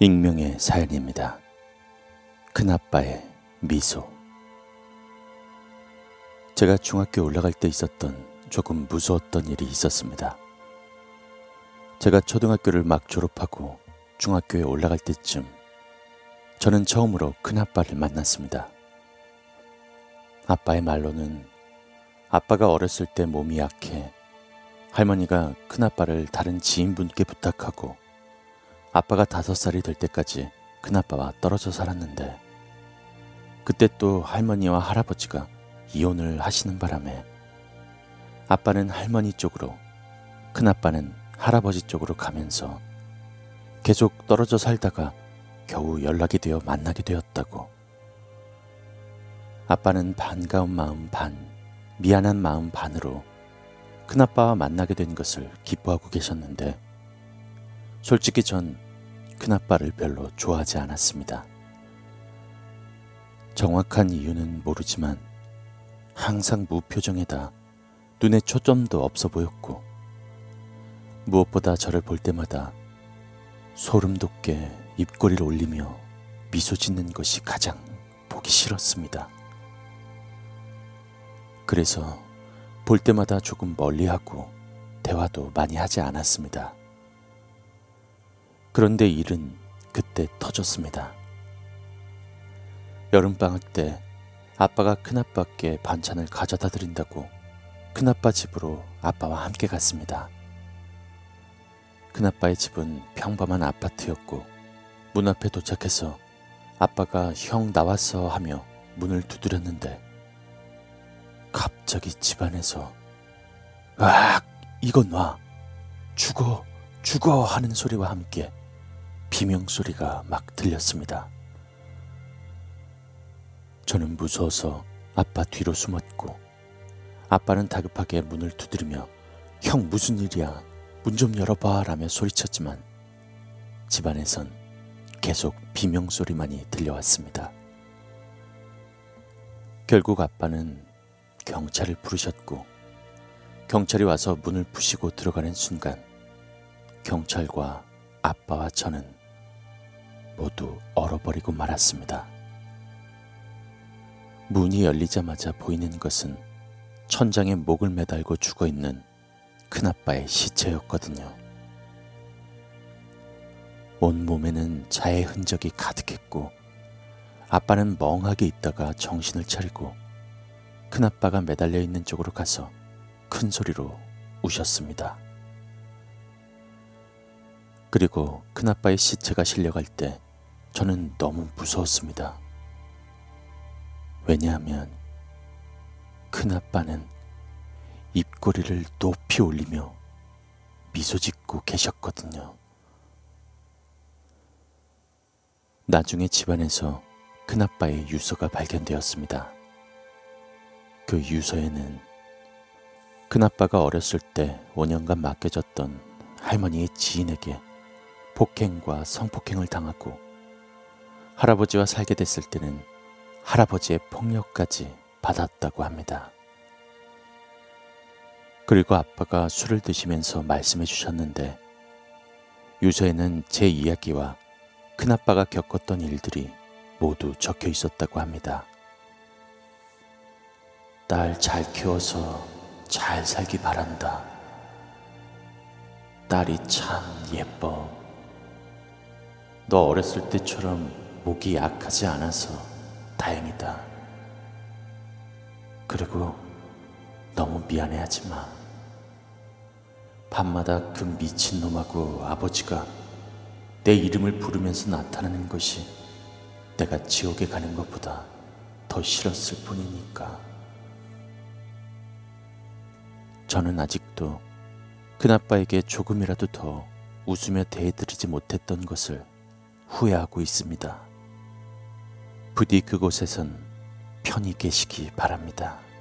익명의 사연입니다. 큰아빠의 미소. 제가 중학교에 올라갈 때 있었던 조금 무서웠던 일이 있었습니다. 제가 초등학교를 막 졸업하고 중학교에 올라갈 때쯤 저는 처음으로 큰아빠를 만났습니다. 아빠의 말로는 아빠가 어렸을 때 몸이 약해 할머니가 큰아빠를 다른 지인분께 부탁하고 아빠가 5살이 될 때까지 큰아빠와 떨어져 살았는데 그때 또 할머니와 할아버지가 이혼을 하시는 바람에 아빠는 할머니 쪽으로 큰아빠는 할아버지 쪽으로 가면서 계속 떨어져 살다가 겨우 연락이 되어 만나게 되었다고. 아빠는 반가운 마음 반, 미안한 마음 반으로 큰아빠와 만나게 된 것을 기뻐하고 계셨는데 솔직히 전 큰아빠를 별로 좋아하지 않았습니다. 정확한 이유는 모르지만 항상 무표정에다 눈에 초점도 없어 보였고 무엇보다 저를 볼 때마다 소름 돋게 입꼬리를 올리며 미소 짓는 것이 가장 보기 싫었습니다. 그래서 볼 때마다 조금 멀리하고 대화도 많이 하지 않았습니다. 그런데 일은 그때 터졌습니다. 여름방학 때 아빠가 큰아빠께 반찬을 가져다 드린다고 큰아빠 집으로 아빠와 함께 갔습니다. 큰아빠의 집은 평범한 아파트였고 문 앞에 도착해서 아빠가 형 나왔어 하며 문을 두드렸는데 갑자기 집안에서 으악! 이건 와! 죽어! 죽어! 하는 소리와 함께 비명소리가 막 들렸습니다. 저는 무서워서 아빠 뒤로 숨었고 아빠는 다급하게 문을 두드리며 형 무슨 일이야? 문 좀 열어봐! 라며 소리쳤지만 집안에선 계속 비명소리만이 들려왔습니다. 결국 아빠는 경찰을 부르셨고 경찰이 와서 문을 부시고 들어가는 순간 경찰과 아빠와 저는 모두 얼어버리고 말았습니다. 문이 열리자마자 보이는 것은 천장에 목을 매달고 죽어있는 큰아빠의 시체였거든요. 온몸에는 자의 흔적이 가득했고 아빠는 멍하게 있다가 정신을 차리고 큰아빠가 매달려 있는 쪽으로 가서 큰 소리로 우셨습니다. 그리고 큰아빠의 시체가 실려갈 때 저는 너무 무서웠습니다. 왜냐하면 큰아빠는 입꼬리를 높이 올리며 미소 짓고 계셨거든요. 나중에 집안에서 큰아빠의 유서가 발견되었습니다. 그 유서에는 큰아빠가 어렸을 때 5년간 맡겨졌던 할머니의 지인에게 폭행과 성폭행을 당하고 할아버지와 살게 됐을 때는 할아버지의 폭력까지 받았다고 합니다. 그리고 아빠가 술을 드시면서 말씀해 주셨는데 유서에는 제 이야기와 큰아빠가 겪었던 일들이 모두 적혀 있었다고 합니다. 딸 잘 키워서 잘 살기 바란다. 딸이 참 예뻐. 너 어렸을 때처럼 목이 약하지 않아서 다행이다. 그리고 너무 미안해하지 마. 밤마다 그 미친놈하고 아버지가 내 이름을 부르면서 나타나는 것이 내가 지옥에 가는 것보다 더 싫었을 뿐이니까. 저는 아직도 큰아빠에게 조금이라도 더 웃으며 대해드리지 못했던 것을 후회하고 있습니다. 부디 그곳에선 편히 계시기 바랍니다.